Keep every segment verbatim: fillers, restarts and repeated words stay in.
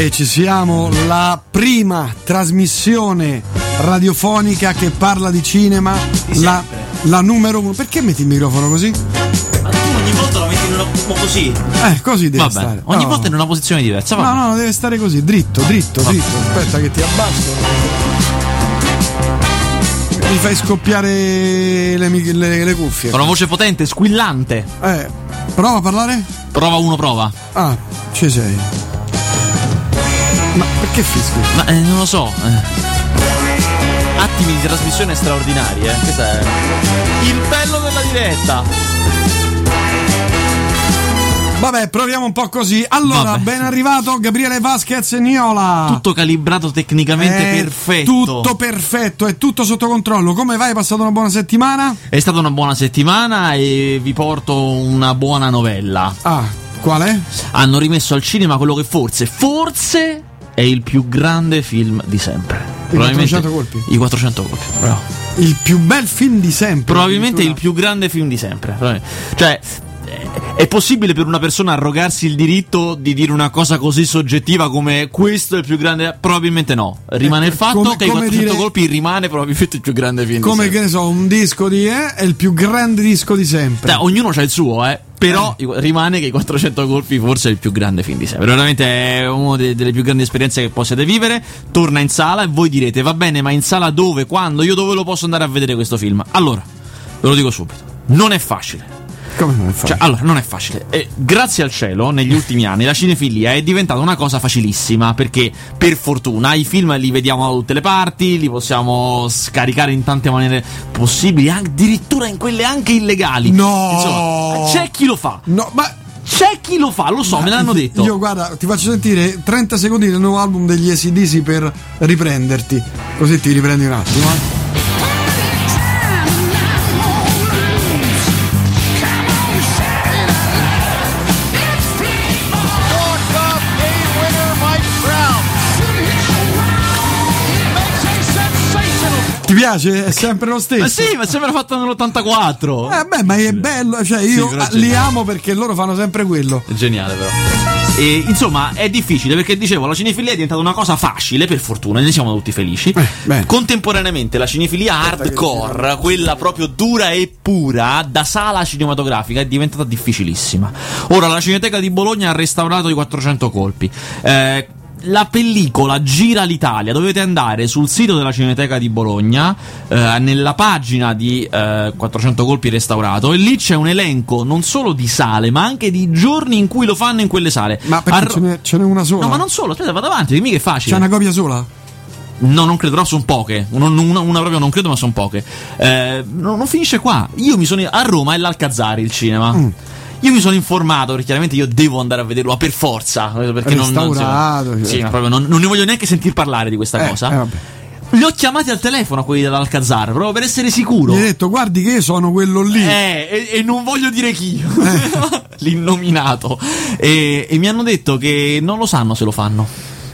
E ci siamo, la prima trasmissione radiofonica che parla di cinema, la, la numero uno. Perché metti il microfono così? Ma tu ogni volta lo metti in una così. Eh, così deve Vabbè, stare. Ogni no. volta in una posizione diversa. Va. No, no, deve stare così, dritto, dritto, Vabbè. dritto. Aspetta che ti abbasso. Mi fai scoppiare le, le, le cuffie. Ho una voce potente, squillante. Eh, prova a parlare? Prova uno, prova. Ah, ci sei. Ma perché fischi? Ma eh, non lo so. Eh. Attimi di trasmissione straordinari, eh. Questo è il bello della diretta. Vabbè, proviamo un po' così. Allora, Vabbè. ben arrivato Gabriele Vasquez e Niola. Tutto calibrato tecnicamente, è perfetto. Tutto perfetto, è tutto sotto controllo. Come vai? È passata una buona settimana? È stata una buona settimana e vi porto una buona novella. Ah, qual è? Hanno rimesso al cinema quello che forse, forse... è il più grande film di sempre. I quattrocento colpi. I quattrocento colpi. Bravo. Il più bel film di sempre. Probabilmente il più grande film di sempre. Cioè, è possibile per una persona arrogarsi il diritto di dire una cosa così soggettiva come questo è il più grande? Probabilmente no. Rimane eh, il fatto come, che i quattrocento dire... colpi rimane probabilmente il più grande film come di sempre. Come che ne so, un disco di eh, è il più grande disco di sempre. Cioè, ognuno c'ha il suo, eh. Però eh. rimane che i quattrocento colpi forse è il più grande film di sempre. Veramente è una de- delle più grandi esperienze che possiate vivere. Torna in sala e voi direte: va bene, ma in sala dove? Quando? Io dove lo posso andare a vedere questo film? Allora, ve lo dico subito, non è facile. Come non è facile? Cioè, allora, non è facile. Eh, grazie al cielo, negli ultimi anni la cinefilia è diventata una cosa facilissima, perché per fortuna i film li vediamo da tutte le parti, li possiamo scaricare in tante maniere possibili, addirittura in quelle anche illegali. No! Insomma, c'è chi lo fa. No, ma... c'è chi lo fa, lo so, ma me l'hanno detto. Io guarda, ti faccio sentire trenta secondi del nuovo album degli Easy Daisy per riprenderti, così ti riprendi un attimo, eh. Ti piace? È sempre lo stesso. Ma sì, ma è sempre fatto nell'ottantaquattro. Eh beh, ma è bello, cioè io sì, li amo perché loro fanno sempre quello. È geniale però. E insomma, è difficile perché dicevo, la cinefilia è diventata una cosa facile, per fortuna, ne siamo tutti felici. Eh, Contemporaneamente la cinefilia hardcore, quella proprio dura e pura da sala cinematografica, è diventata difficilissima. Ora la Cineteca di Bologna ha restaurato i quattrocento colpi. Eh La pellicola gira l'Italia. Dovete andare sul sito della Cineteca di Bologna, eh, nella pagina di eh, quattrocento colpi restaurato, e lì c'è un elenco non solo di sale, ma anche di giorni in cui lo fanno in quelle sale. Ma perché Ar- ce, n'è, ce n'è una sola? No, ma non solo, aspetta, vado avanti, dimmi che è facile. C'è una copia sola? No, non credo, però sono poche. Una, una, una proprio non credo, ma sono poche. eh, non, non finisce qua. Io mi sono... a Roma è l'Alcazzari il cinema. Mm. Io mi sono informato, perché chiaramente io devo andare a vederlo per forza, perché non, non, sì, proprio non, non ne voglio neanche sentir parlare di questa eh, cosa. Eh, vabbè. Li ho chiamati al telefono quelli dell'Alcazar, proprio per essere sicuro. Gli ho detto: guardi che io sono quello lì. Eh, e, e non voglio dire chi. Eh. L'innominato. E, e mi hanno detto che non lo sanno se lo fanno,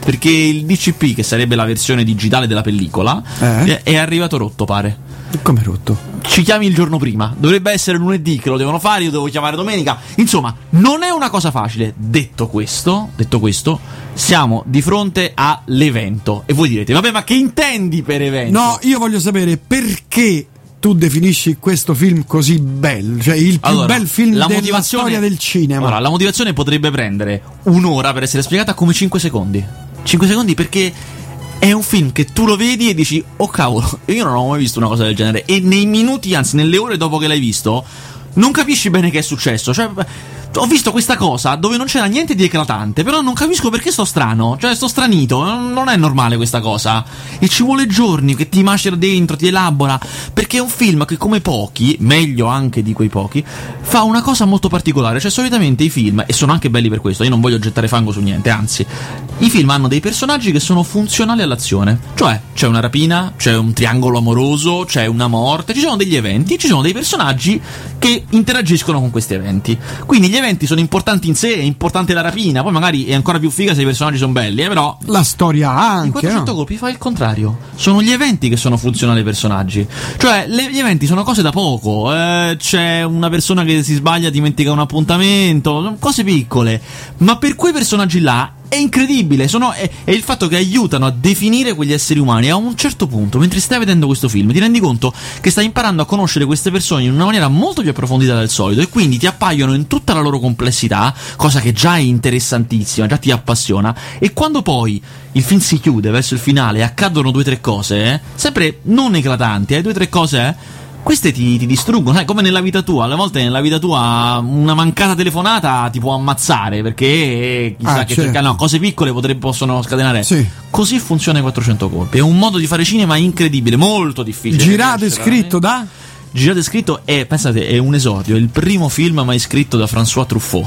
perché il D C P, che sarebbe la versione digitale della pellicola, eh. è arrivato rotto, pare. Come rotto? Ci chiami il giorno prima. Dovrebbe essere lunedì che lo devono fare, io devo chiamare domenica. Insomma, non è una cosa facile. Detto questo, detto questo, siamo di fronte all'evento. E voi direte: vabbè, ma che intendi per evento? No, io voglio sapere perché tu definisci questo film così bello, cioè il più allora, bel film della motivazione... storia del cinema. Allora, la motivazione potrebbe prendere un'ora per essere spiegata, come cinque secondi. Cinque secondi perché... è un film che tu lo vedi e dici: oh cavolo, io non ho mai visto una cosa del genere. E nei minuti, anzi nelle ore dopo che l'hai visto, non capisci bene che è successo. Cioè, ho visto questa cosa dove non c'era niente di eclatante, però non capisco perché sto strano. Cioè, sto stranito, non è normale questa cosa. E ci vuole giorni che ti macera dentro, ti elabora, perché è un film che, come pochi, meglio anche di quei pochi, fa una cosa molto particolare. Cioè, solitamente i film, e sono anche belli per questo, io non voglio gettare fango su niente, anzi, i film hanno dei personaggi che sono funzionali all'azione. Cioè, c'è una rapina, c'è un triangolo amoroso, c'è una morte, ci sono degli eventi, ci sono dei personaggi che interagiscono con questi eventi. Quindi gli eventi sono importanti in sé, è importante la rapina, poi magari è ancora più figa se i personaggi sono belli, eh, però la storia anche. In quattrocento no? colpi fa il contrario. Sono gli eventi che sono funzionali ai personaggi. Cioè, le, gli eventi sono cose da poco, eh, c'è una persona che si sbaglia, dimentica un appuntamento, cose piccole, ma per quei personaggi là è incredibile, sono, è, è il fatto che aiutano a definire quegli esseri umani. A un certo punto, mentre stai vedendo questo film, ti rendi conto che stai imparando a conoscere queste persone in una maniera molto più approfondita del solito, e quindi ti appaiono in tutta la loro complessità, cosa che già è interessantissima, già ti appassiona. E quando poi il film si chiude verso il finale e accadono due o tre cose, eh, sempre non eclatanti, eh, due o tre cose, eh, queste ti, ti distruggono, eh, come nella vita tua. Alle volte nella vita tua una mancata telefonata ti può ammazzare, perché chissà ah, che certo. no, cose piccole potrebbero, possono scatenare. Sì. Così funziona i quattrocento colpi. È un modo di fare cinema incredibile, molto difficile. Girato e scritto da? Girato e scritto è, pensate, è un esordio, è il primo film mai scritto da François Truffaut.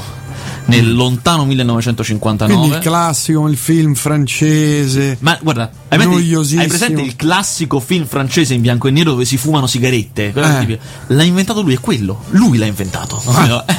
Nel lontano millenovecentocinquantanove. Quindi il classico, il film francese. Ma guarda, hai presente, hai presente il classico film francese in bianco e nero dove si fumano sigarette? Eh. L'ha inventato lui, è quello. Lui l'ha inventato. Ah. Eh.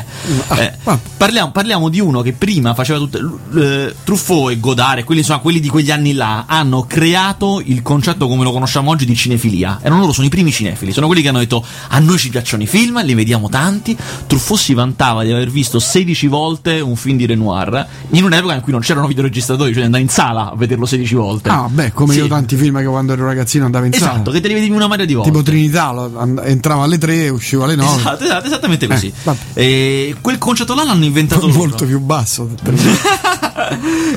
Ah. Eh. Ah. Parliamo, parliamo di uno che prima faceva tutte. Eh, Truffaut e Godard, quelli, insomma, quelli di quegli anni là, hanno creato il concetto come lo conosciamo oggi di cinefilia. Erano loro, sono i primi cinefili. Sono quelli che hanno detto: a noi ci piacciono i film, li vediamo tanti. Truffaut si vantava di aver visto sedici volte un film di Renoir in un'epoca in cui non c'erano videoregistratori, cioè andai in sala a vederlo sedici volte. Ah beh, come sì. Io tanti film che quando ero ragazzino andavo in esatto, sala. Esatto, che te li vedevi una marea di volte. Tipo Trinità, lo, entrava alle tre e usciva alle nove. Esatto, esatto, esattamente così. Eh, e quel concetto là l'hanno inventato loro. Molto più basso.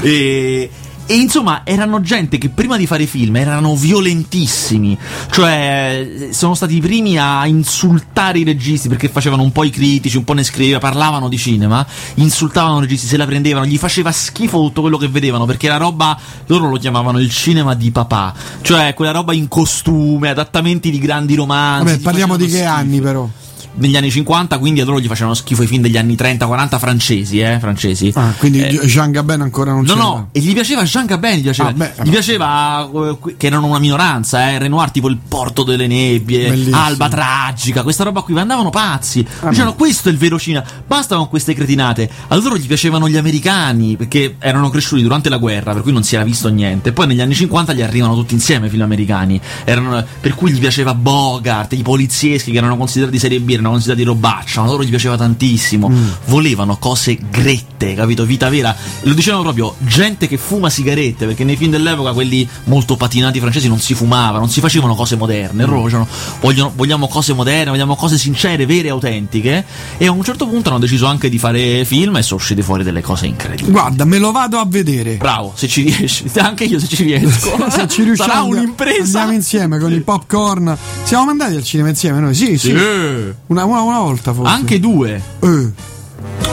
e... E insomma erano gente che prima di fare film erano violentissimi, cioè sono stati i primi a insultare i registi, perché facevano un po' i critici, un po' ne scriveva, parlavano di cinema, insultavano i registi, se la prendevano, gli faceva schifo tutto quello che vedevano, perché la roba, loro lo chiamavano il cinema di papà, cioè quella roba in costume, adattamenti di grandi romanzi. Vabbè, parliamo di che schifo. Anni però? Negli anni cinquanta, quindi a loro gli facevano schifo i film degli anni trenta quaranta francesi, eh, francesi. Ah, quindi eh, Jean Gabin ancora non c'era. No, no, e gli piaceva Jean Gabin, gli piaceva, ah, beh, gli piaceva eh, che erano una minoranza, eh, Renoir tipo Il porto delle nebbie, bellissimo. Alba tragica, questa roba qui, andavano pazzi. Ah, dicevano no. Questo è il vero cinema, basta con queste cretinate. A loro gli piacevano gli americani, perché erano cresciuti durante la guerra, per cui non si era visto niente. Poi negli anni cinquanta gli arrivano tutti insieme i film americani, erano, per cui gli piaceva Bogart, i polizieschi che erano considerati serie B, non si dà di robaccia, ma loro gli piaceva tantissimo. Mm. Volevano cose grette, capito? Vita vera. Lo dicevano proprio, gente che fuma sigarette, perché nei film dell'epoca quelli molto patinati francesi non si fumava, non si facevano cose moderne. Mm. Loro dicevano, vogliono, vogliamo cose moderne, vogliamo cose sincere, vere, autentiche. E a un certo punto hanno deciso anche di fare film e sono usciti fuori delle cose incredibili. Guarda, me lo vado a vedere. Bravo, se ci riesci, anche io se ci riesco. Se ci riusciamo, sarà un'impresa. Andiamo insieme con il popcorn. Siamo andati al cinema insieme noi? Sì, sì. sì. Una, una, una volta forse. Anche due. Eh.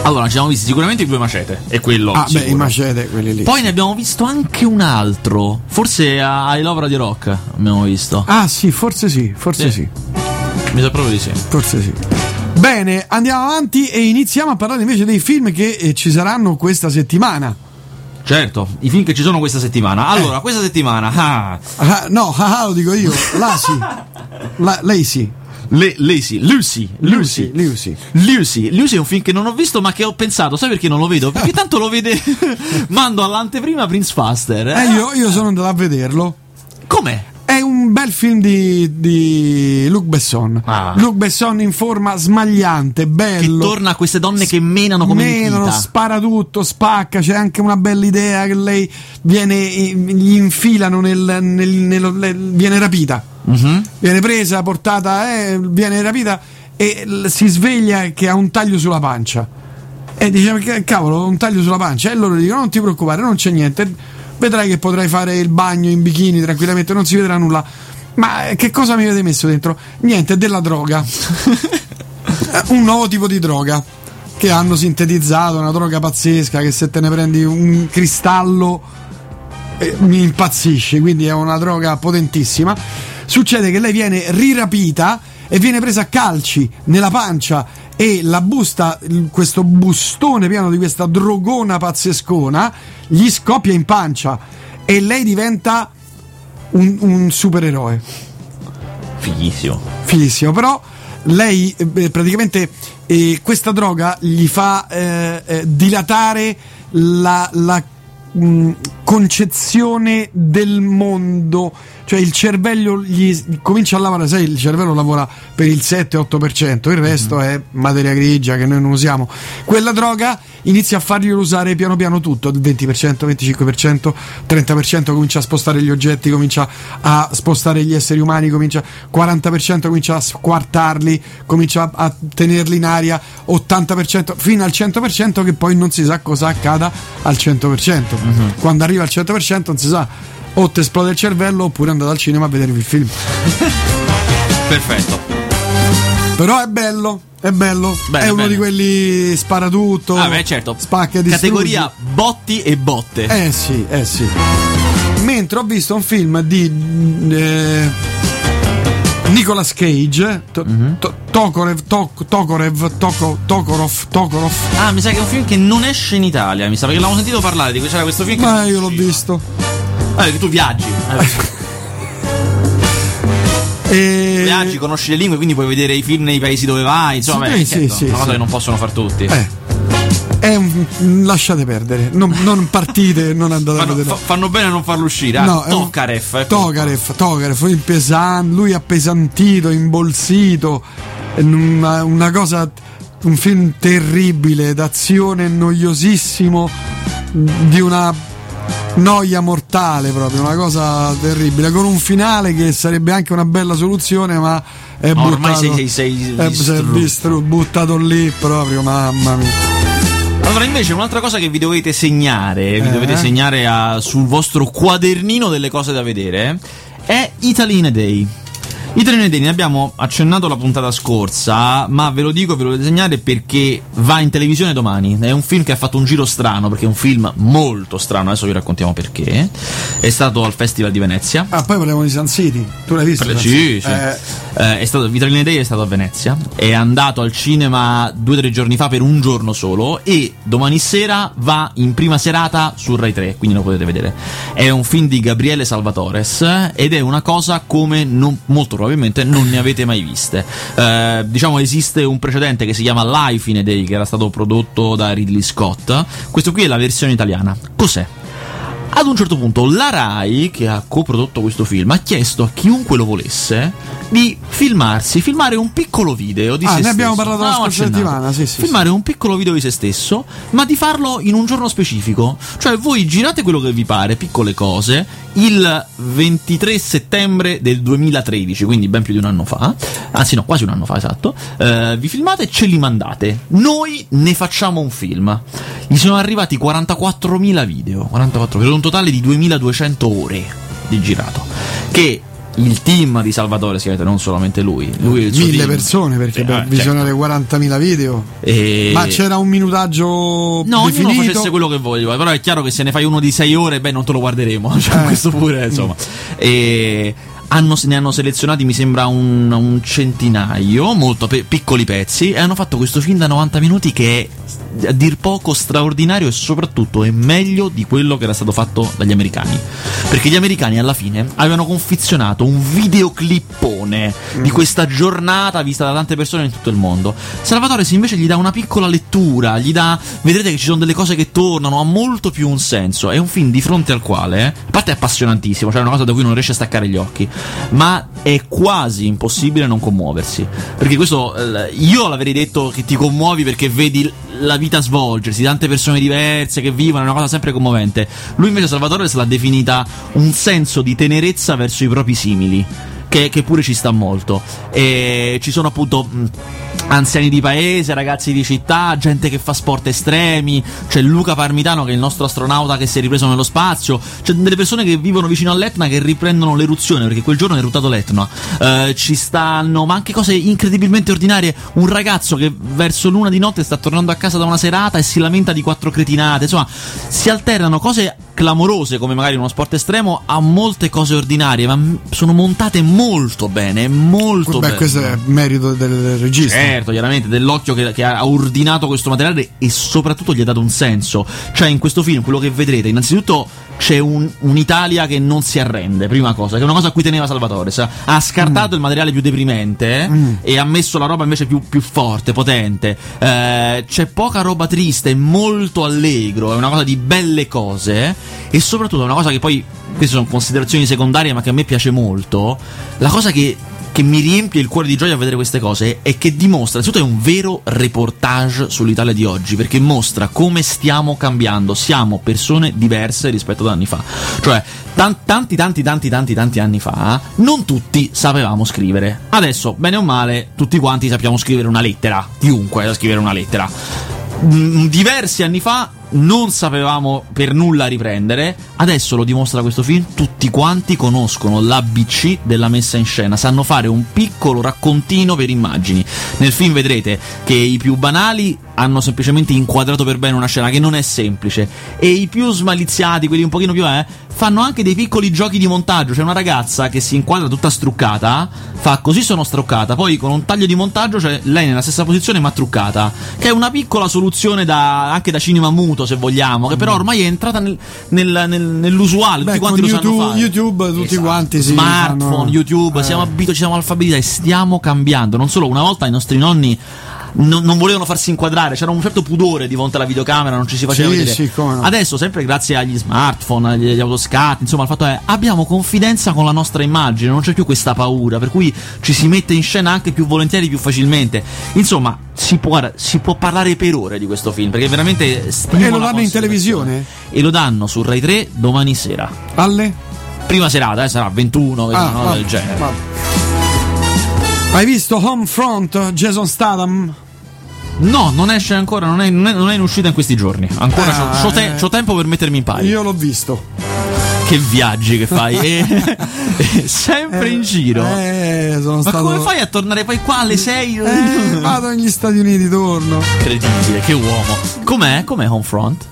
Allora ci siamo visti sicuramente due macete. E quello Ah sicuro. beh i macete quelli lì. Poi ne abbiamo visto anche un altro. Forse a I Love Radio Rock abbiamo visto. Ah sì, forse sì. Forse sì, sì. Mi sa proprio di sì. Forse sì. Bene, andiamo avanti e iniziamo a parlare invece dei film che eh, ci saranno questa settimana. Certo, i film che ci sono questa settimana. Allora, eh. questa settimana ah. Ah, No, ah, lo dico io. La sì La, Lei sì Le, Lucy, Lucy, Lucy, Lucy, Lucy, Lucy è un film che non ho visto ma che ho pensato, sai perché non lo vedo? Perché tanto lo vede, mando all'anteprima Prince Faster. Eh, eh io, io sono andato a vederlo. Com'è? È un bel film di, di Luc Besson. Ah. Luc Besson in forma smagliante, bello. Che torna a queste donne che menano come menano, Nikita. Spara tutto, spacca, c'è anche una bella idea che lei viene, gli infilano nel, nel, nel, nel viene rapita. Uh-huh. Viene presa, portata, eh, viene rapita e l- si sveglia che ha un taglio sulla pancia e dice cavolo, un taglio sulla pancia, e loro gli dicono non ti preoccupare, non c'è niente, vedrai che potrai fare il bagno in bikini tranquillamente, non si vedrà nulla. Ma eh, che cosa mi avete messo dentro? Niente, della droga. Un nuovo tipo di droga che hanno sintetizzato, una droga pazzesca che se te ne prendi un cristallo eh, mi impazzisce, quindi è una droga potentissima. Succede che lei viene rirapita e viene presa a calci nella pancia e la busta, questo bustone pieno di questa drogona pazzescona, gli scoppia in pancia e lei diventa un, un supereroe. Fighissimo. Fighissimo, però lei eh, praticamente eh, questa droga gli fa eh, eh, dilatare la... la mh, concezione del mondo, cioè il cervello gli comincia a lavorare, sai, il cervello lavora per il sette otto per cento, il resto mm. è materia grigia che noi non usiamo. Quella droga inizia a farglielo usare piano piano tutto, venti per cento, venticinque per cento, trenta per cento, comincia a spostare gli oggetti, comincia a spostare gli esseri umani, comincia quaranta per cento comincia a squartarli, comincia a tenerli in aria, ottanta per cento fino al cento per cento, che poi non si sa cosa accada al cento per cento. Mm-hmm. Quando arriva al cento per cento non si sa, o ti esplode il cervello oppure andate al cinema a vedere il film. Perfetto. Però è bello, è bello, bene, è uno bene. Di quelli spara tutto. Ah beh, certo. Spacca di categoria botti e botte. Eh sì, eh sì. Mentre ho visto un film di eh, Nicolas Cage, to- mm-hmm. to- Tokarev, to- Tokarev, Toko- Tokorov, Tokorov. Ah, mi sa che è un film che non esce in Italia, mi sa, perché l'avevo sentito parlare di cui c'era questo film. Ma che io l'ho visto. Ah, che tu viaggi. E... viaggi, conosci le lingue, quindi puoi vedere i film nei paesi dove vai, insomma, sì, beh, sì, certo, sì, una cosa sì. che non possono far tutti. Eh. È un... lasciate perdere, non, non partite, non andate fanno, a vedere. Fa, fanno bene a non farlo uscire. Eh? No, Tokarev, un... Tokarev, Tokarev, il pesan, lui appesantito, imbolsito, una, una cosa, un film terribile, d'azione, noiosissimo, di una noia mortale proprio, una cosa terribile, con un finale che sarebbe anche una bella soluzione, ma è buttato, ormai sei, sei, sei è, distrutto. È distru- buttato lì proprio, mamma mia. Allora invece un'altra cosa che vi dovete segnare, eh. vi dovete segnare a, sul vostro quadernino delle cose da vedere, è Italy in a Day. Italy in a Day ne abbiamo accennato la puntata scorsa, ma ve lo dico, ve lo dovete segnare perché va in televisione domani. È un film che ha fatto un giro strano, perché è un film molto strano, adesso vi raccontiamo perché. È stato al Festival di Venezia. Ah, poi parliamo di Sin City, tu l'hai visto? Pre- sì, sì. Eh. Eh, è stato, Italy in a Day è stato a Venezia, è andato al cinema due o tre giorni fa per un giorno solo, e domani sera va in prima serata su Rai tre, quindi lo potete vedere. È un film di Gabriele Salvatores ed è una cosa come non, molto probabilmente non ne avete mai viste. Eh, diciamo, esiste un precedente che si chiama Life in a Day, che era stato prodotto da Ridley Scott. Questo qui è la versione italiana. Cos'è? Ad un certo punto la Rai, che ha coprodotto questo film, ha chiesto a chiunque lo volesse di filmarsi, filmare un piccolo video di ah, se stesso. Ah, ne abbiamo parlato la scorsa settimana, sì, sì. Filmare sì. un piccolo video di se stesso, ma di farlo in un giorno specifico. Cioè voi girate quello che vi pare, piccole cose, il ventitré settembre del duemilatredici, quindi ben più di un anno fa. Anzi no, quasi un anno fa, esatto. eh, Vi filmate e ce li mandate. Noi ne facciamo un film. Gli sono arrivati quarantaquattromila video, quarantaquattromila, per un totale di duemiladuecento ore di girato, che il team di Salvatore, scrivete, non solamente lui, lui e il suo mille team. persone, perché eh, per visionare certo. quarantamila video e... ma c'era un minutaggio no, definito. Ognuno facesse quello che voleva, però è chiaro che se ne fai uno di sei ore, beh, non te lo guarderemo, cioè, eh. questo pure, insomma. E... Hanno, ne hanno selezionati, mi sembra, un, un centinaio, molto pe- piccoli pezzi, e hanno fatto questo film da novanta minuti che è, a dir poco, straordinario, e soprattutto è meglio di quello che era stato fatto dagli americani, perché gli americani alla fine avevano confezionato un videoclippone di questa giornata vista da tante persone in tutto il mondo. Salvatore invece gli dà una piccola lettura, gli dà, vedrete che ci sono delle cose che tornano, ha molto più un senso. È un film di fronte al quale, a parte è appassionantissimo, cioè è una cosa da cui non riesce a staccare gli occhi, ma è quasi impossibile non commuoversi, perché questo, io l'avrei detto che ti commuovi perché vedi la vita svolgersi, tante persone diverse che vivono, è una cosa sempre commovente. Lui invece, Salvatore, se l'ha definita un senso di tenerezza verso i propri simili, che, che pure ci sta molto. E ci sono appunto anziani di paese, ragazzi di città, gente che fa sport estremi, c'è Luca Parmitano, che è il nostro astronauta che si è ripreso nello spazio, c'è delle persone che vivono vicino all'Etna che riprendono l'eruzione, perché quel giorno è eruttato l'Etna. Eh, ci stanno, ma anche cose incredibilmente ordinarie, un ragazzo che verso l'una di notte sta tornando a casa da una serata e si lamenta di quattro cretinate. Insomma, si alternano cose clamorose, come magari uno sport estremo, a molte cose ordinarie, ma sono montate molto bene, molto bene. Beh, questo è merito del regista. Eh, Certo, chiaramente, dell'occhio che, che ha ordinato questo materiale, e soprattutto gli ha dato un senso. Cioè in questo film quello che vedrete innanzitutto c'è un, un'Italia che non si arrende, prima cosa, che è una cosa a cui teneva Salvatores. Ha scartato mm. il materiale più deprimente mm. e ha messo la roba invece più, più forte, potente. Eh, c'è poca roba triste, molto allegro, è una cosa di belle cose, e soprattutto è una cosa che poi, queste sono considerazioni secondarie ma che a me piace molto, la cosa che che mi riempie il cuore di gioia a vedere queste cose è che dimostra, tutto è un vero reportage sull'Italia di oggi, perché mostra come stiamo cambiando, siamo persone diverse rispetto ad anni fa, cioè tanti tanti tanti tanti tanti anni fa non tutti sapevamo scrivere, adesso bene o male tutti quanti sappiamo scrivere una lettera, chiunque sa scrivere una lettera. Diversi anni fa non sapevamo per nulla riprendere, adesso lo dimostra questo film, tutti quanti conoscono l'A B C della messa in scena, sanno fare un piccolo raccontino per immagini. Nel film vedrete che i più banali hanno semplicemente inquadrato per bene una scena che non è semplice, e i più smaliziati, quelli un pochino più eh, fanno anche dei piccoli giochi di montaggio. C'è una ragazza che si inquadra tutta struccata, fa così sono struccata, poi con un taglio di montaggio c'è lei nella stessa posizione ma truccata, che è una piccola soluzione da, anche da cinema muto se vogliamo, che però ormai è entrata nel, nel, nel, nell'usuale. Beh, tutti quanti lo YouTube, sanno fare. YouTube, tutti esatto. quanti si smartphone, fanno... YouTube, eh. siamo abituati, siamo alfabetizzati, stiamo cambiando. Non solo, una volta i nostri nonni non, non volevano farsi inquadrare, c'era un certo pudore di fronte alla videocamera, non ci si faceva sì, vedere. Sì, come no. Adesso, sempre grazie agli smartphone, agli, agli autoscatti, insomma, il fatto è abbiamo confidenza con la nostra immagine, non c'è più questa paura, per cui ci si mette in scena anche più volentieri, più facilmente. Insomma, si può, si può parlare per ore di questo film, perché veramente stimola. E lo danno in televisione? E lo danno su Rai tre domani sera. Alle? Prima serata, eh, sarà ventuno, ah, no, del genere. Vabbè. Hai visto Homefront, Jason Statham? No, non esce ancora, non è, non è, non è in uscita in questi giorni. Ancora ah, c'ho, c'ho, te, c'ho tempo per mettermi in pari. Io l'ho visto. Che viaggi che fai, eh, eh, sempre eh, in giro. Eh, sono Ma stato... come fai a tornare poi qua alle sei? Eh, vado negli Stati Uniti, torno. Incredibile, che uomo. Com'è? Com'è Homefront?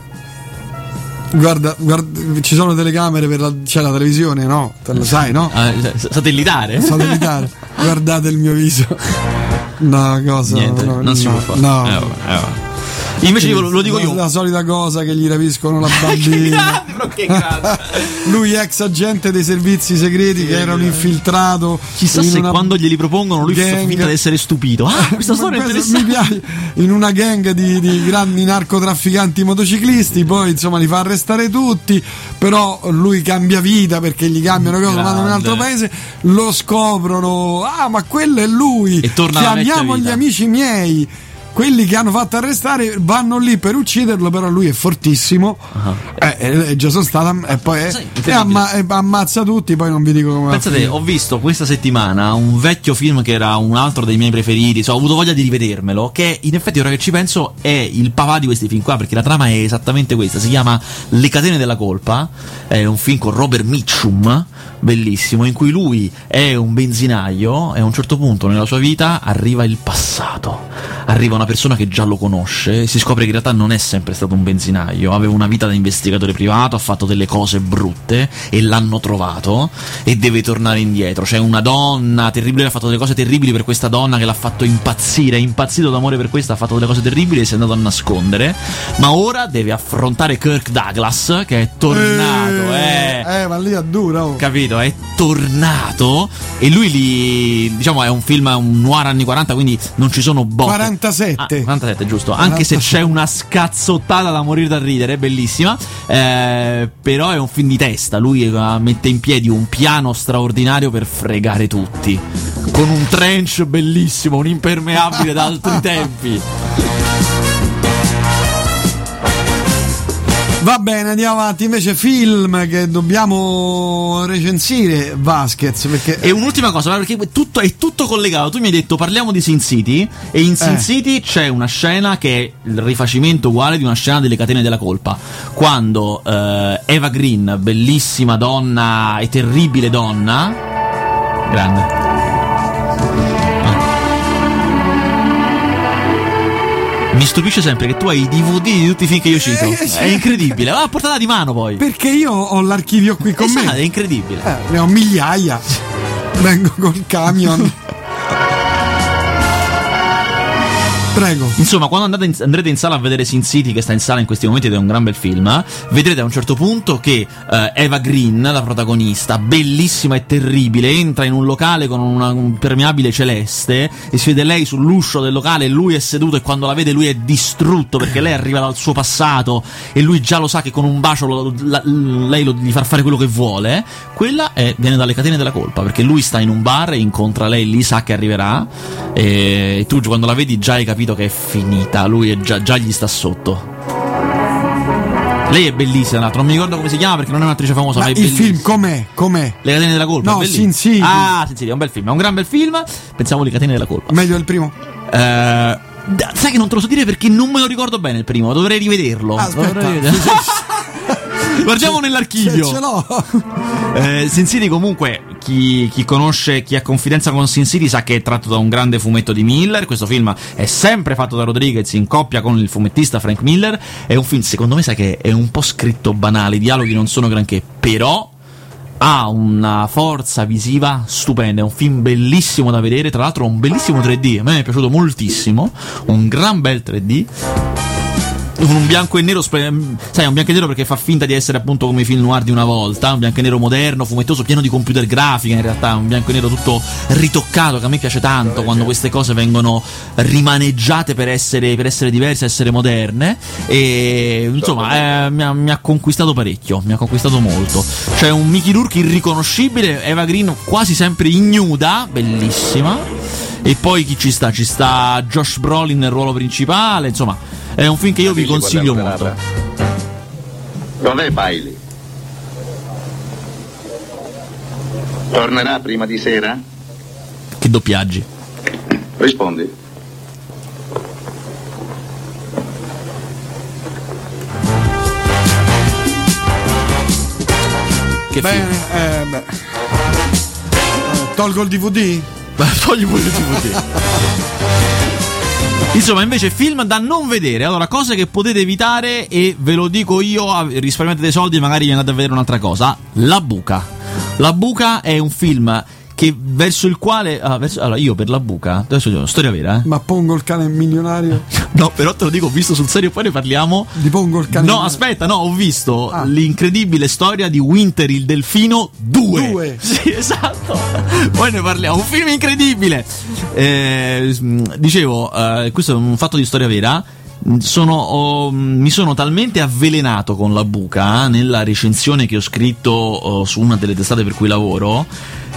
Guarda, guarda, ci sono telecamere per la, c'è la televisione, no? Te lo sai, no? Ah, satellitare. Satellitare. Guardate il mio viso. No, cosa? Niente, no, non no, si può fare. No. Eh, vabbè, eh, vabbè. Invece lo, lo dico io. La solita cosa che gli rapiscono la bambina. Che grande, lui ex agente dei servizi segreti, sì, che era un infiltrato. Chissà in se una... quando glieli propongono lui gang... fa finta di essere stupito. Ah, questa storia è interessante. Mi piace. In una gang di, di grandi narcotrafficanti motociclisti, poi insomma li fa arrestare tutti, però lui cambia vita perché gli cambiano cosa, vanno in un altro paese, lo scoprono. Ah, ma quello è lui. E torna chiamiamo gli amici miei. Quelli che hanno fatto arrestare vanno lì per ucciderlo, però lui è fortissimo. Uh-huh. Eh, eh, Jason Statham e poi eh, eh, amma, eh, ammazza tutti, poi non vi dico come. Pensate, ho visto questa settimana un vecchio film che era un altro dei miei preferiti, so, ho avuto voglia di rivedermelo, che in effetti ora che ci penso è il papà di questi film qua, perché la trama è esattamente questa, si chiama Le catene della colpa, è un film con Robert Mitchum, bellissimo, in cui lui è un benzinaio e a un certo punto nella sua vita arriva il passato, arriva una persona che già lo conosce, si scopre che in realtà non è sempre stato un benzinaio, aveva una vita da investigatore privato, ha fatto delle cose brutte e l'hanno trovato e deve tornare indietro, c'è una donna terribile, ha fatto delle cose terribili per questa donna che l'ha fatto impazzire, è impazzito d'amore per questa, ha fatto delle cose terribili e si è andato a nascondere, ma ora deve affrontare Kirk Douglas che è tornato, eh, eh, eh ma lì è duro, capito, è tornato e lui lì, diciamo, è un film, è un noir anni quaranta, quindi non ci sono botte. quarantasette Ah, quarantasette giusto, anche quarantasette se c'è una scazzottata da morire da ridere, è bellissima, eh, però è un film di testa, lui mette in piedi un piano straordinario per fregare tutti, con un trench bellissimo, un impermeabile da altri tempi. Va bene, andiamo avanti. Invece film che dobbiamo recensire, Vasquez, perché... E un'ultima cosa, perché tutto, è tutto collegato. Tu mi hai detto parliamo di Sin City, e in Sin eh. City c'è una scena che è il rifacimento uguale di una scena delle catene della colpa, quando eh, Eva Green, bellissima donna e terribile donna, grande mi stupisce sempre che tu hai i D V D di tutti i film che io cito, eh, sì. È incredibile, va a portata di mano poi. Perché io ho l'archivio qui con esatto, me. È incredibile. Eh, ne ho migliaia. Vengo col camion. Prego. Insomma, quando andate in, andrete in sala a vedere Sin City, che sta in sala in questi momenti ed è un gran bel film, vedrete a un certo punto che eh, Eva Green, la protagonista, bellissima e terribile, entra in un locale con una, un impermeabile celeste e si vede lei sull'uscio del locale, lui è seduto e quando la vede lui è distrutto perché lei arriva dal suo passato e lui già lo sa che con un bacio lo, la, lei lo, gli far fare quello che vuole. Quella è, viene dalle catene della colpa, perché lui sta in un bar e incontra lei lì, sa che arriverà e tu quando la vedi già hai capito che è finita, lui è già, già gli sta sotto. Lei è bellissima, non mi ricordo come si chiama perché non è un'attrice famosa, ma, ma è il bellissima. Film com'è? Com'è? Le catene della colpa? No, Sin City. Ah, Sin City è un bel film, è un gran bel film. Pensiamo Le catene della colpa. Meglio del primo? Eh, sai che non te lo so dire perché non me lo ricordo bene il primo, dovrei rivederlo. Aspetta. Dovrei rivederlo. Guardiamo nell'archivio. Ce l'ho. Eh, Sin City comunque, chi, chi conosce, chi ha confidenza con Sin City sa che è tratto da un grande fumetto di Miller. Questo film è sempre fatto da Rodriguez in coppia con il fumettista Frank Miller. È un film, secondo me, sa che è un po' scritto banale, i dialoghi non sono granché, però ha una forza visiva stupenda. È un film bellissimo da vedere, tra l'altro un bellissimo tre D, a me è piaciuto moltissimo, un gran bel tre D. Un bianco e nero, sai, un bianco e nero perché fa finta di essere appunto come i film noir di una volta, un bianco e nero moderno, fumettoso, pieno di computer grafica, in realtà un bianco e nero tutto ritoccato, che a me piace tanto quando queste cose vengono rimaneggiate per essere, per essere diverse, essere moderne. E insomma eh, mi, ha, mi ha conquistato parecchio, mi ha conquistato molto. C'è un Mickey Rourke irriconoscibile, Eva Green quasi sempre ignuda, bellissima. E poi chi ci sta? Ci sta Josh Brolin nel ruolo principale, insomma. È un film che io vi consiglio molto. Dov'è Bailey? Tornerà prima di sera? Che doppiaggi? Rispondi. Che bene, eh, beh. Tolgo il D V D? Togli pure il D V D. Insomma, invece film da non vedere. Allora, cose che potete evitare, e ve lo dico io, risparmiate dei soldi e magari vi andate a vedere un'altra cosa. La Buca. La Buca è un film che verso il quale ah, verso, allora io per La Buca, adesso una storia vera, eh? Ma Pongo il cane milionario? No, però te lo dico, ho visto sul serio, poi ne parliamo di Pongo il cane. No, aspetta, no, ho visto ah. l'incredibile storia di Winter il delfino due. due. Sì, esatto. Poi ne parliamo, un film incredibile. Eh, dicevo, eh, questo è un fatto di storia vera. Sono, oh, mi sono talmente avvelenato con La Buca eh, nella recensione che ho scritto oh, su una delle testate per cui lavoro,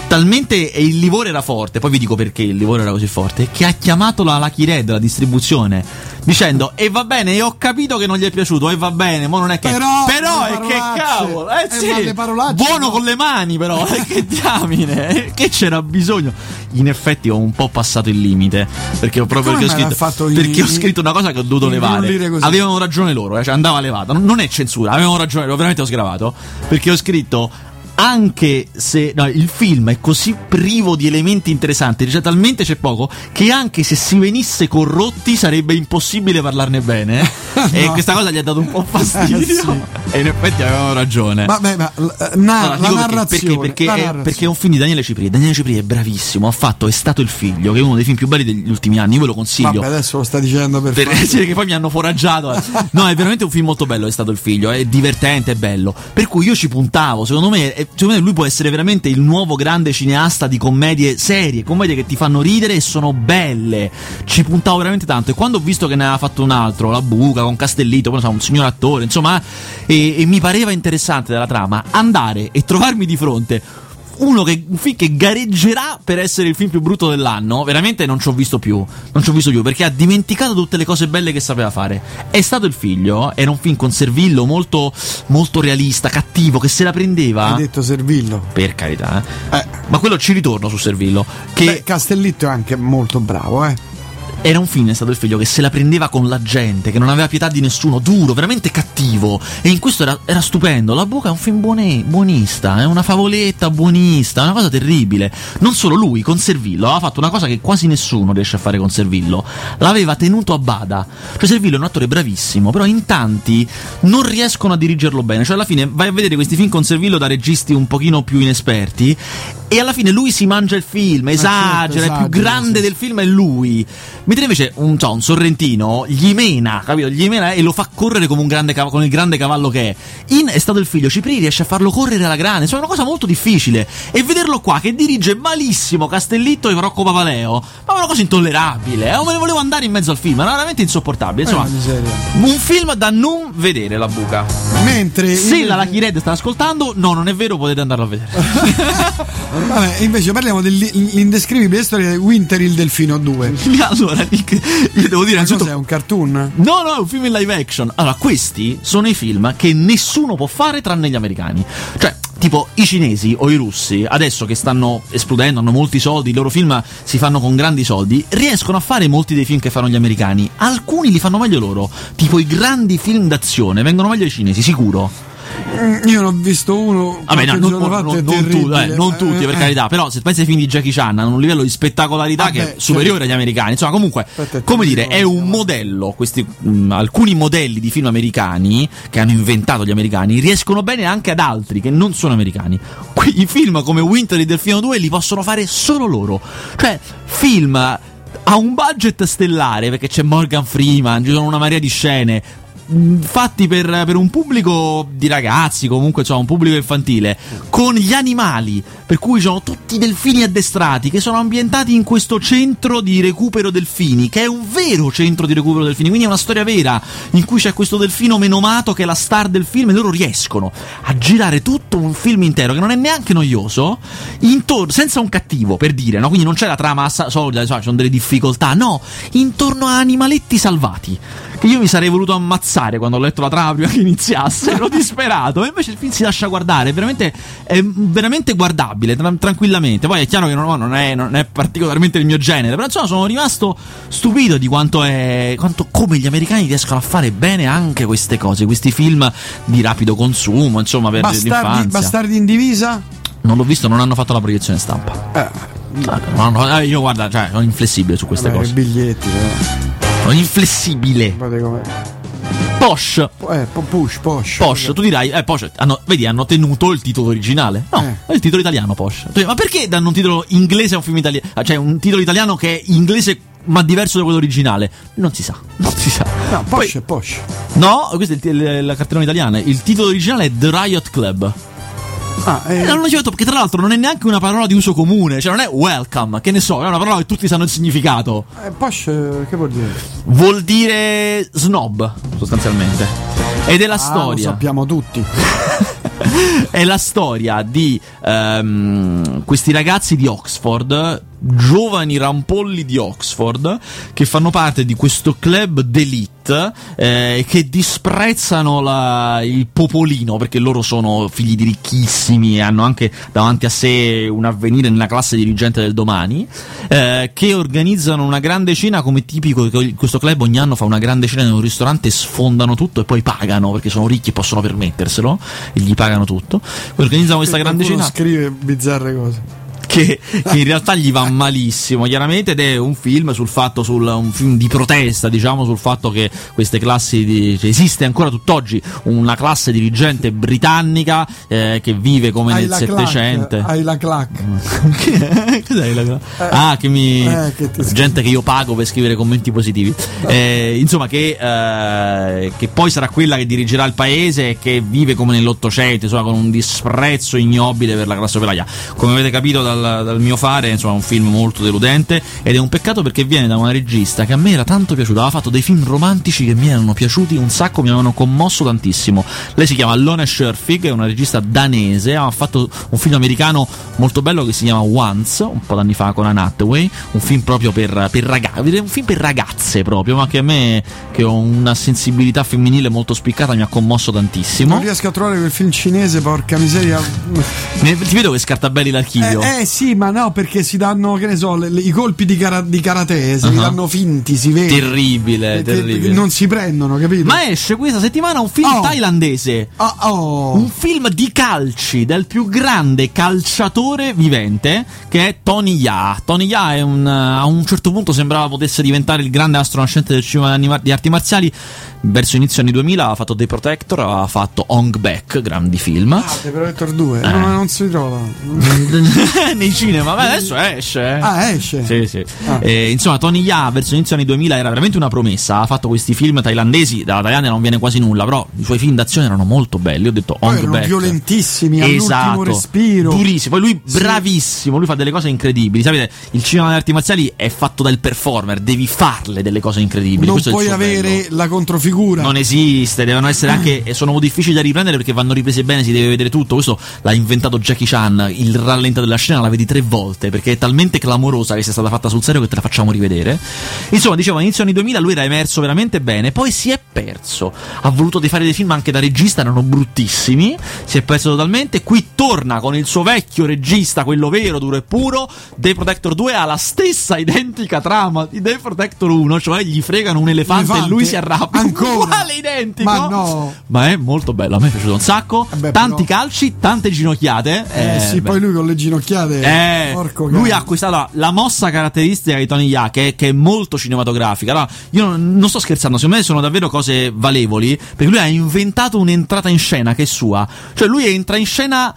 talmente e il livore era forte, poi vi dico perché il livore era così forte, che ha chiamato la Lucky Red, la distribuzione, dicendo e eh, va bene, e ho capito che non gli è piaciuto, e eh, va bene, mo non è che però, però è che cavolo, eh, eh sì, buono no? Con le mani però, eh, che diamine, eh, che c'era bisogno. In effetti ho un po' passato il limite, perché ho proprio perché ho, scritto, perché i, ho scritto una cosa che ho dovuto levare. Avevano ragione loro, eh, cioè andava levata, non, non è censura, avevano ragione, lo veramente ho sgravato, perché ho scritto anche se no, il film è così privo di elementi interessanti, cioè talmente c'è poco che anche se si venisse corrotti sarebbe impossibile parlarne bene. No. E questa cosa gli ha dato un po' fastidio. Eh, sì. E in effetti avevano ragione. Ma beh, ma na- allora, la narrazione, perché, perché, la è, narrazione. Perché è un film di Daniele Cipri. Daniele Cipri è bravissimo, ha fatto È stato il figlio, che è uno dei film più belli degli ultimi anni, io ve lo consiglio. Vabbè, adesso lo sta dicendo per, per essere che poi mi hanno foraggiato. No, è veramente un film molto bello, È stato il figlio, è divertente, è bello. Per cui io ci puntavo, secondo me è secondo me lui può essere veramente il nuovo grande cineasta di commedie serie, commedie che ti fanno ridere e sono belle. Ci puntavo veramente tanto, e quando ho visto che ne aveva fatto un altro, La Buca con Castellito, poi un signor attore, insomma, e, e mi pareva interessante della trama andare e trovarmi di fronte uno che, un film che gareggerà per essere il film più brutto dell'anno, veramente non ci ho visto più, non ci ho visto più, perché ha dimenticato tutte le cose belle che sapeva fare. È stato il figlio, era un film con Servillo molto molto realista, cattivo, che se la prendeva. Hai detto Servillo? Per carità, eh. Eh. Ma quello ci ritorno su Servillo, che beh, Castellitto è anche molto bravo, eh. Era un film, È stato il figlio, che se la prendeva con la gente, che non aveva pietà di nessuno, duro, veramente cattivo, e in questo era, era stupendo. La Buca è un film buone, buonista, è una favoletta buonista, è una cosa terribile. Non solo lui, con Servillo aveva fatto una cosa che quasi nessuno riesce a fare con Servillo, l'aveva tenuto a bada. Cioè Servillo è un attore bravissimo, però in tanti non riescono a dirigerlo bene, cioè alla fine vai a vedere questi film con Servillo da registi un pochino più inesperti e alla fine lui si mangia il film, esagera, esatto, esatto, il più grande sì. del film è lui. Mentre invece un, so, un sorrentino gli mena, capito? Gli mena e lo fa correre come un grande cav- con il grande cavallo che è. In È stato il figlio, Cipri riesce a farlo correre alla grande, insomma è una cosa molto difficile. E vederlo qua che dirige malissimo Castellitto e Rocco Papaleo, ma è una cosa intollerabile. Non me ne volevo andare in mezzo al film, era veramente insopportabile. Insomma, eh, un film da non vedere, La Buca. Mentre se il... la Lucky Red sta ascoltando, no, non è vero, potete andarlo a vedere. Vabbè, invece parliamo dell'indescrivibile storia di Winter il Delfino due. Allora, io devo dire, innanzitutto, cos'è, un cartoon? No, no, è un film in live action. Allora, questi sono i film che nessuno può fare tranne gli americani. Cioè, tipo i cinesi o i russi, adesso che stanno esplodendo, hanno molti soldi, i loro film si fanno con grandi soldi, riescono a fare molti dei film che fanno gli americani. Alcuni li fanno meglio loro, tipo i grandi film d'azione vengono meglio i cinesi, sicuro. Io ne ho visto uno. Vabbè, no, non, non, non, tu, eh, non tutti, per eh, carità. Però se pensi ai film di Jackie Chan, hanno un livello di spettacolarità vabbè, che è superiore cioè... agli americani. Insomma, comunque, aspetta, come dire, è un modello. Questi mh, alcuni modelli di film americani che hanno inventato gli americani riescono bene anche ad altri che non sono americani. I film come Winter e Delfino due li possono fare solo loro. Cioè, film a un budget stellare, perché c'è Morgan Freeman, ci sono una marea di scene fatti per, per un pubblico di ragazzi, comunque cioè un pubblico infantile, con gli animali, per cui ci sono tutti i delfini addestrati che sono ambientati in questo centro di recupero delfini, che è un vero centro di recupero delfini, quindi è una storia vera in cui c'è questo delfino menomato che è la star del film, e loro riescono a girare tutto un film intero che non è neanche noioso intorno, senza un cattivo, per dire, no? Quindi non c'è la trama solida, ci sono delle difficoltà, no, intorno a animaletti salvati che io mi sarei voluto ammazzare quando ho letto la trama prima che iniziasse, ero disperato, e invece il film si lascia guardare, veramente, è veramente guardabile tra- tranquillamente. Poi è chiaro che non, non, è, non è particolarmente il mio genere, però insomma sono rimasto stupito di quanto è quanto come gli americani riescono a fare bene anche queste cose, questi film di rapido consumo, insomma, per bastardi, l'infanzia. Bastardi in divisa? Non l'ho visto, non hanno fatto la proiezione stampa. Eh. Io guarda, cioè, sono inflessibile su queste Vabbè, cose. I biglietti, eh. Sono inflessibile. Guardate com'è. Posh. Eh, push, posh. Posh, tu dirai, eh, Posh, hanno, vedi, hanno tenuto il titolo originale. No, eh. È il titolo italiano, Posh. Tu dici, ma perché danno un titolo inglese a un film italiano? Cioè, un titolo italiano che è inglese ma diverso da quello originale? Non si sa, non si sa. No, Posh è Posh. No, questa è il, il, la cartellone italiana. Il titolo originale è The Riot Club. Ah, eh. Non l'ho detto perché tra l'altro non è neanche una parola di uso comune, cioè non è welcome, che ne so, è una parola che tutti sanno il significato. Eh, Posh che vuol dire? Vuol dire snob, sostanzialmente. Ed è la ah, storia. Lo sappiamo tutti. È la storia di um, questi ragazzi di Oxford, giovani rampolli di Oxford, che fanno parte di questo club d'élite eh, che disprezzano la, il popolino, perché loro sono figli di ricchissimi e hanno anche davanti a sé un avvenire nella classe dirigente del domani, eh, che organizzano una grande cena, come tipico questo club ogni anno fa una grande cena in un ristorante, sfondano tutto e poi pagano perché sono ricchi e possono permetterselo e gli pagano tutto, organizzano questa e grande cena, scrive bizzarre cose Che, che in realtà gli va malissimo, chiaramente, ed è un film sul fatto, sul, un film di protesta, diciamo, sul fatto che queste classi di, cioè, esiste ancora tutt'oggi una classe dirigente britannica eh, che vive come hai nel Settecento. Hai la clac. Cos'è la clac? Eh, ah, che mi eh, che gente che io pago per scrivere commenti positivi. Eh, insomma, che, eh, che poi sarà quella che dirigerà il paese e che vive come nell'Ottocento, insomma, con un disprezzo ignobile per la classe operaia. Come avete capito dal Dal, dal mio fare, insomma, un film molto deludente, ed è un peccato perché viene da una regista che a me era tanto piaciuta, aveva fatto dei film romantici che mi erano piaciuti un sacco, mi avevano commosso tantissimo. Lei si chiama Lone Scherfig, è una regista danese, ha fatto un film americano molto bello che si chiama Once, un po' d'anni fa, con Anne Hathaway, un film proprio per, per ragazze, un film per ragazze proprio, ma che a me, che ho una sensibilità femminile molto spiccata, mi ha commosso tantissimo. Non riesco a trovare quel film cinese, porca miseria. Ti vedo che scartabelli l'archivio. Eh, eh. Eh sì, ma no, perché si danno, che ne so, le, le, i colpi di, cara, di karate, si uh-huh. danno finti, si vede. Terribile, eh, terribile. Te, non si prendono, capito? Ma esce questa settimana un film oh. thailandese. Oh, oh. Un film di calci del più grande calciatore vivente, che è Tony Jaa. Tony Jaa è un, a un certo punto sembrava potesse diventare il grande astronascente del cinema di arti marziali. Verso inizio anni duemila ha fatto The Protector, ha fatto Hong Back, grandi film. Ah, The Protector due, eh. no, non si trova. nei cinema, ma adesso esce. Ah, esce. Sì, sì. Ah. Eh, insomma, Tony Jaa verso inizio anni duemila era veramente una promessa. Ha fatto questi film thailandesi, dalla Thailandia non viene quasi nulla, però i suoi film d'azione erano molto belli. Ho detto Poi erano back. violentissimi, esatto, all'ultimo respiro. Durissimo. Poi lui sì. bravissimo, lui fa delle cose incredibili. Sapete, il cinema delle arti marziali è fatto dal performer, devi farle delle cose incredibili. Non Questo puoi avere bello. la controfigura. Non esiste, devono essere anche sono difficili da riprendere perché vanno riprese bene, si deve vedere tutto. Questo l'ha inventato Jackie Chan, il rallento della scena la vedi tre volte perché è talmente clamorosa che sia stata fatta sul serio che te la facciamo rivedere. Insomma, dicevo, all'inizio anni duemila lui era emerso veramente bene, poi si è perso, ha voluto di fare dei film anche da regista, erano bruttissimi, si è perso totalmente. Qui torna con il suo vecchio regista, quello vero, duro e puro. The Protector due ha la stessa identica trama di The Protector uno, cioè gli fregano un elefante, elefante e lui si arrabbia ancora, uguale, identico. Ma no, ma è molto bello, a me è piaciuto un sacco. Eh beh, tanti però... calci, tante ginocchiate. Eh, eh sì, beh. Poi lui con le ginocchiate. Eh, porco lui cazzo. ha questa la, la mossa caratteristica di Tony Jaa, che, che è molto cinematografica. Allora, io non, non sto scherzando, secondo me sono davvero cose valevoli, perché lui ha inventato un'entrata in scena che è sua. Cioè lui entra in scena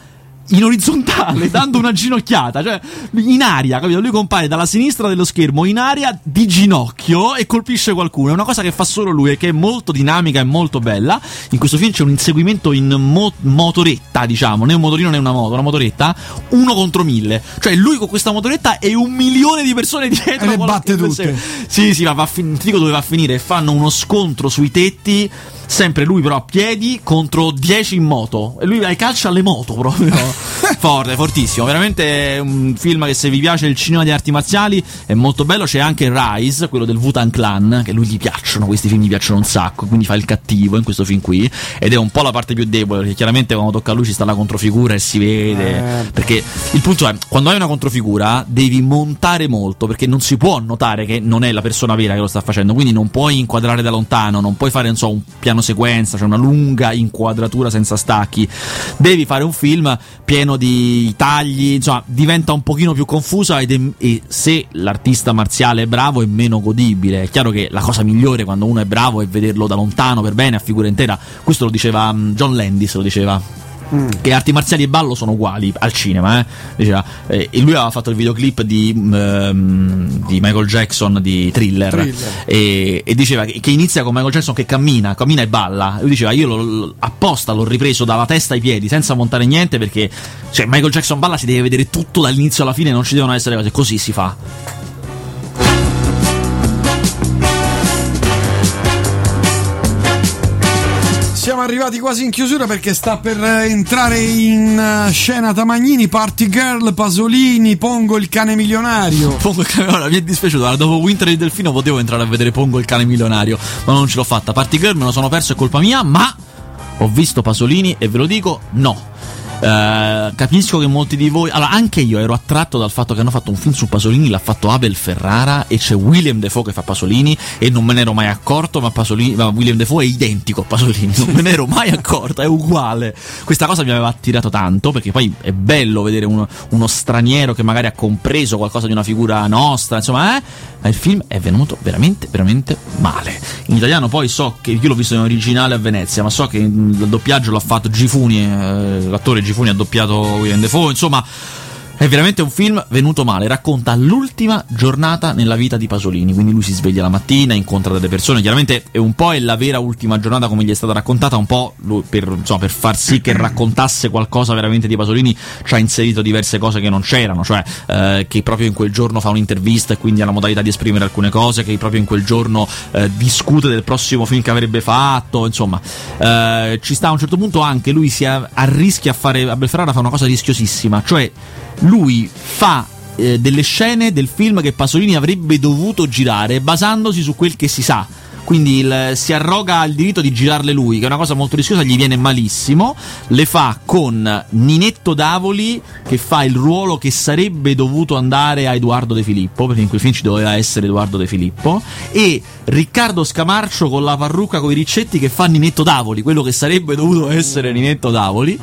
in orizzontale, dando una ginocchiata, cioè in aria, capito? Lui compare dalla sinistra dello schermo in aria di ginocchio e colpisce qualcuno. È una cosa che fa solo lui e che è molto dinamica e molto bella. In questo film c'è un inseguimento in mo- motoretta, diciamo, né un motorino né una moto, una motoretta, uno contro mille. Cioè lui con questa motoretta e un milione di persone dietro. E le batte tutte. Sì, sì, ma va fin- ti dico dove va a finire. Fanno uno scontro sui tetti, sempre lui però a piedi contro dieci in moto, e lui calcia alle moto proprio. Forte, fortissimo, veramente un film che se vi piace il cinema di arti marziali è molto bello. C'è anche Rise, quello del Wu-Tang Clan, che lui gli piacciono, questi film gli piacciono un sacco, quindi fa il cattivo in questo film qui ed è un po' la parte più debole, perché chiaramente quando tocca a lui ci sta la controfigura e si vede, eh. perché il punto è, quando hai una controfigura devi montare molto, perché non si può notare che non è la persona vera che lo sta facendo, quindi non puoi inquadrare da lontano, non puoi fare, non so, un piano sequenza, cioè una lunga inquadratura senza stacchi. Devi fare un film pieno di tagli, insomma diventa un pochino più confusa ed è, e se l'artista marziale è bravo è meno godibile. È chiaro che la cosa migliore quando uno è bravo è vederlo da lontano per bene, a figura intera. Questo lo diceva um, John Landis, lo diceva Mm. che arti marziali e ballo sono uguali al cinema, eh? Diceva, eh, e lui aveva fatto il videoclip di, um, di Michael Jackson di Thriller, Thriller. E, e diceva che, che inizia con Michael Jackson che cammina cammina e balla, e lui diceva io lo, lo, apposta l'ho ripreso dalla testa ai piedi senza montare niente, perché cioè Michael Jackson balla si deve vedere tutto dall'inizio alla fine, non ci devono essere cose, così si fa. Siamo arrivati quasi in chiusura perché sta per entrare in scena Tamagnini, Party Girl, Pasolini, Pongo il cane milionario. Pongo il cane milionario, mi è dispiaciuto, dopo Winter il Delfino potevo entrare a vedere Pongo il cane milionario, ma non ce l'ho fatta. Party Girl me lo sono perso, è colpa mia, ma ho visto Pasolini e ve lo dico, no. Uh, capisco che molti di voi, allora anche io ero attratto dal fatto che hanno fatto un film su Pasolini, l'ha fatto Abel Ferrara e c'è Willem Dafoe che fa Pasolini e non me ne ero mai accorto, ma, Pasolini, ma Willem Dafoe è identico a Pasolini, non me ne ero mai accorto, è uguale. Questa cosa mi aveva attirato tanto, perché poi è bello vedere uno, uno straniero che magari ha compreso qualcosa di una figura nostra, insomma, eh? Ma il film è venuto veramente veramente male. In italiano poi so che, io l'ho visto in originale a Venezia, ma so che il doppiaggio l'ha fatto Gifuni, eh, l'attore Gifuni Funi ha doppiato Willem Dafoe, insomma è veramente un film venuto male. Racconta l'ultima giornata nella vita di Pasolini, quindi lui si sveglia la mattina, incontra delle persone, chiaramente è un po' è la vera ultima giornata come gli è stata raccontata, un po' lui per, insomma, per far sì che raccontasse qualcosa veramente di Pasolini ci ha inserito diverse cose che non c'erano, cioè eh, che proprio in quel giorno fa un'intervista e quindi ha la modalità di esprimere alcune cose, che proprio in quel giorno eh, discute del prossimo film che avrebbe fatto, insomma eh, ci sta a un certo punto anche lui si arrischia a fare, Abel Ferrara fa una cosa rischiosissima, cioè lui fa eh, delle scene del film che Pasolini avrebbe dovuto girare basandosi su quel che si sa, quindi il, si arroga il diritto di girarle lui, che è una cosa molto rischiosa, gli viene malissimo, le fa con Ninetto Davoli che fa il ruolo che sarebbe dovuto andare a Eduardo De Filippo, perché in quel film ci doveva essere Eduardo De Filippo, e Riccardo Scamarcio con la parrucca coi riccetti che fa Ninetto Davoli, quello che sarebbe dovuto essere Ninetto Davoli.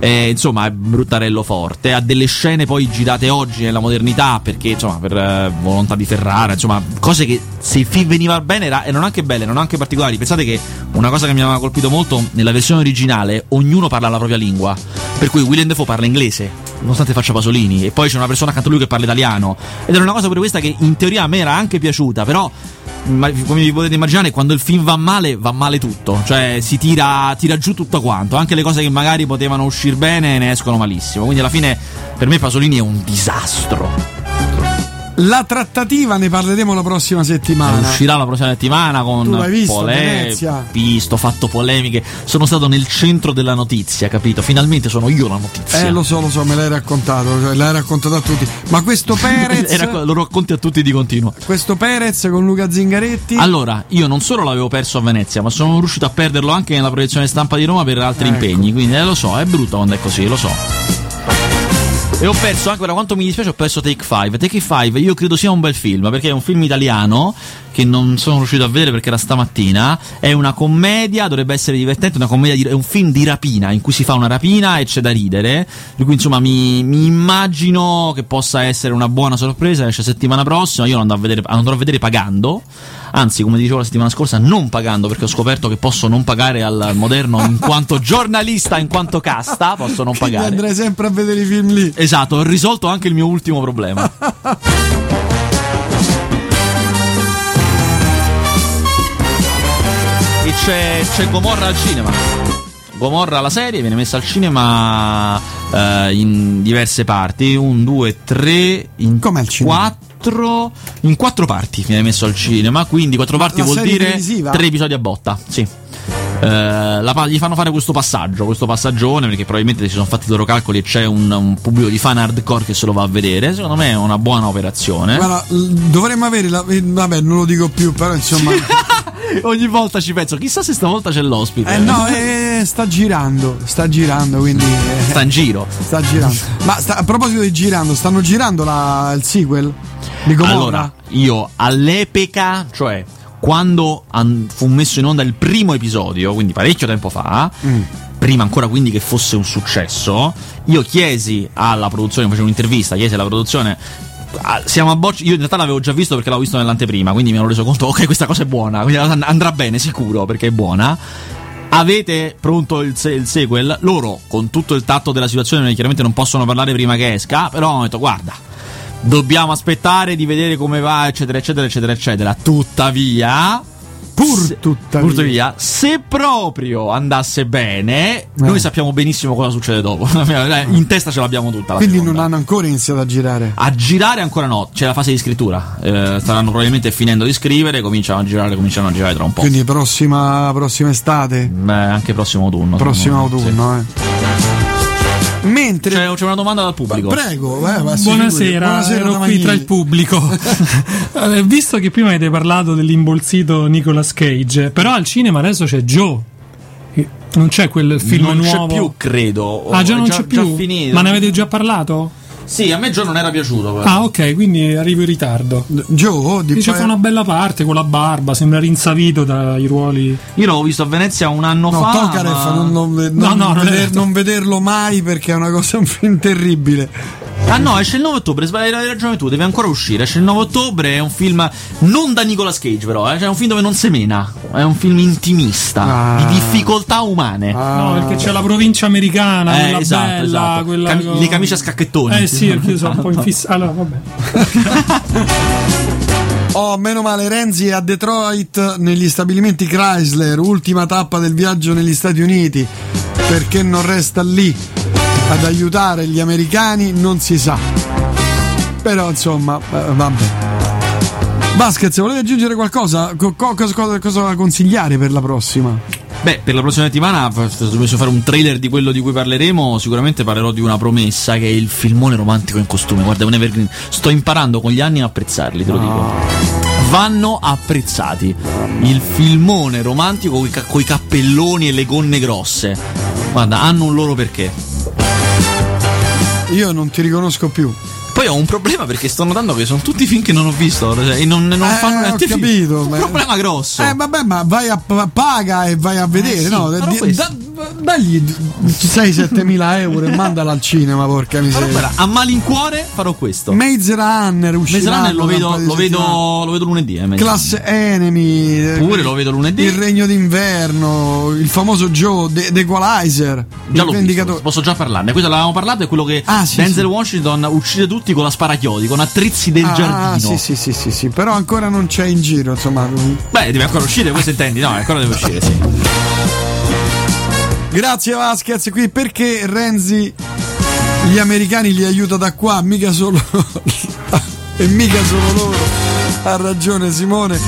Eh, insomma è bruttarello forte, ha delle scene poi girate oggi nella modernità perché insomma per eh, volontà di Ferrara, insomma cose che se il film veniva bene era, erano anche belle, erano anche particolari. Pensate che una cosa che mi aveva colpito molto nella versione originale, ognuno parla la propria lingua, per cui Willem Dafoe parla inglese, nonostante faccia Pasolini, e poi c'è una persona accanto a lui che parla italiano, ed era una cosa pure questa che in teoria a me era anche piaciuta, però come vi potete immaginare quando il film va male, va male tutto, cioè si tira, tira giù tutto quanto, anche le cose che magari potevano uscire bene ne escono malissimo, quindi alla fine per me Pasolini è un disastro. La trattativa ne parleremo la prossima settimana. Eh, uscirà la prossima settimana con polemiche, visto, fatto polemiche. Sono stato nel centro della notizia, capito? Finalmente sono io la notizia. Eh, lo so, lo so, me l'hai raccontato, cioè, l'hai raccontato a tutti. Ma questo Perez Era, lo racconti a tutti di continuo. Questo Perez con Luca Zingaretti. Allora, io non solo l'avevo perso a Venezia, ma sono riuscito a perderlo anche nella proiezione stampa di Roma per altri eh, impegni. Ecco. Quindi eh, lo so, è brutto quando è così, lo so. E ho perso anche, per quanto mi dispiace, ho perso Take cinque Take cinque. Io credo sia un bel film, perché è un film italiano che non sono riuscito a vedere perché era stamattina. È una commedia, dovrebbe essere divertente, una commedia di, è un film di rapina in cui si fa una rapina e c'è da ridere, di cui insomma mi, mi immagino che possa essere una buona sorpresa. Esce settimana prossima, io lo andrò a vedere, andrò a vedere pagando, anzi come dicevo la settimana scorsa non pagando, perché ho scoperto che posso non pagare al Moderno in quanto giornalista, in quanto casta posso non pagare. Andrei sempre a vedere i film lì. Esatto, ho risolto anche il mio ultimo problema. E c'è, c'è Gomorra al cinema. Gomorra la serie viene messa al cinema eh, in diverse parti, un, due, tre, in come al cinema? quattro, in quattro parti viene messo al cinema, quindi quattro parti la vuol dire televisiva? Tre episodi a botta, sì. Eh, la, gli fanno fare questo passaggio, questo passaggione, perché probabilmente si sono fatti i loro calcoli e c'è un, un pubblico di fan hardcore che se lo va a vedere. Secondo me è una buona operazione. Guarda, dovremmo avere la, vabbè, non lo dico più, però insomma. Ogni volta ci penso, chissà se stavolta c'è l'ospite. Eh no, eh, sta girando, sta girando, quindi eh, sta in giro, sta girando. Ma sta, a proposito di girando, stanno girando la, il sequel di Gomorra. Allora, io all'epoca, cioè quando an- fu messo in onda il primo episodio, quindi parecchio tempo fa, mm. prima ancora quindi che fosse un successo, io chiesi alla produzione, facevo un'intervista, chiesi alla produzione siamo a Boccia, io in realtà l'avevo già visto perché l'avevo visto nell'anteprima, quindi mi hanno reso conto ok, questa cosa è buona, quindi andrà bene sicuro perché è buona, avete pronto il, se- il sequel? Loro con tutto il tatto della situazione chiaramente non possono parlare prima che esca, però hanno detto guarda, dobbiamo aspettare di vedere come va, eccetera, eccetera, eccetera, eccetera. Tuttavia, pur tuttavia, pur tuttavia se proprio andasse bene, eh. noi sappiamo benissimo cosa succede dopo. In testa ce l'abbiamo tutta. La Quindi seconda. Non hanno ancora iniziato a girare? A girare ancora no, c'è la fase di scrittura. Eh, staranno probabilmente finendo di scrivere, cominciano a girare, cominciano a girare tra un po'. Quindi prossima, prossima estate? Beh, anche prossimo autunno. Prossimo autunno, sì. eh. Mentre c'è, c'è una domanda dal pubblico. Prego, eh, buonasera, buonasera, ero qui tra il pubblico. Visto che prima avete parlato dell'imbolsito Nicolas Cage, però al cinema adesso c'è Joe. Non c'è quel film non nuovo? Non c'è più, credo. Ah, già non già, c'è più? Già finito. Ma ne avete già parlato? Sì, a me Joe non era piaciuto però. Ah, ok, quindi arrivo in ritardo. Joe di dice fa una bella parte con la barba, sembra rinsavito dai ruoli. Io l'avevo visto a Venezia un anno no, fa. Tokarev, ma... non, non, non, no, no, non, veder, non vederlo mai perché è una cosa un film terribile. Ah no, esce il nove ottobre, sbagli, hai ragione tu, deve ancora uscire. Esce il nove ottobre, è un film non da Nicolas Cage però, eh, cioè è un film dove non si mena, è un film intimista, ah. di difficoltà umane. Ah. No, perché c'è la provincia americana, eh, quella esatto, bella, esatto. Quella Cam- con... le camicie a scacchettoni. Eh sì. Sì, perché sono un po' infissato. Allora, vabbè. Oh, meno male, Renzi a Detroit negli stabilimenti Chrysler, ultima tappa del viaggio negli Stati Uniti. Perché non resta lì ad aiutare gli americani? Non si sa. Però insomma, vabbè. Vasquez, volete aggiungere qualcosa? Co- cosa, cosa consigliare per la prossima? Beh, per la prossima settimana, se dovessi fare un trailer di quello di cui parleremo, sicuramente parlerò di Una promessa, che è il filmone romantico in costume. Guarda, è un evergreen. Sto imparando con gli anni a apprezzarli, te lo dico. Vanno apprezzati. Il filmone romantico coi cappelloni e le gonne grosse. Guarda, hanno un loro perché. Io non ti riconosco più. Poi ho un problema perché sto notando che sono tutti film che non ho visto, cioè, e non, non eh, fanno niente. Ho capito, è un problema grosso. Eh vabbè, ma vai a paga e vai a vedere, eh sì, no? Di, da, dagli sei settemila euro e mandala al cinema, porca miseria. A malincuore farò questo. Maze Runner uscirà. Maze Runner lo vedo, lo vedo, lo vedo lunedì. Eh, Class Enemy pure lo vedo lunedì. Il Regno d'inverno, il famoso Joe, The, The Equalizer. Già l'ho visto, posso già parlarne. Questo l'avevamo parlato, è quello che ah, sì, Denzel sì. Washington uccide tutti con la sparachiodi, con attrezzi del ah, giardino. Sì, sì, sì, sì, sì, però ancora non c'è in giro, insomma. Beh, deve ancora uscire, questo intendi? No, ancora deve uscire, sì. Grazie Vasquez, qui perché Renzi gli americani li aiuta da qua, mica solo e mica solo loro. Ha ragione Simone.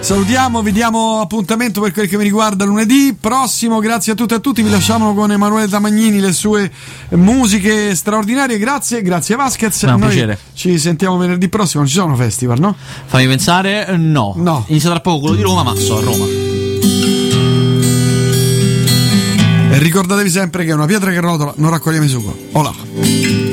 Salutiamo, vi diamo appuntamento per quel che mi riguarda lunedì prossimo. Grazie a tutti e a tutti, vi lasciamo con Emanuele Tamagnini, le sue musiche straordinarie. Grazie, grazie Vasquez. No, noi piacere. Ci sentiamo venerdì prossimo, non ci sono festival, no? Fammi pensare, no. no. Inizia tra poco quello di Roma, ma so a Roma. Ricordatevi sempre che una pietra che rotola non raccoglie mai sugo. Olà.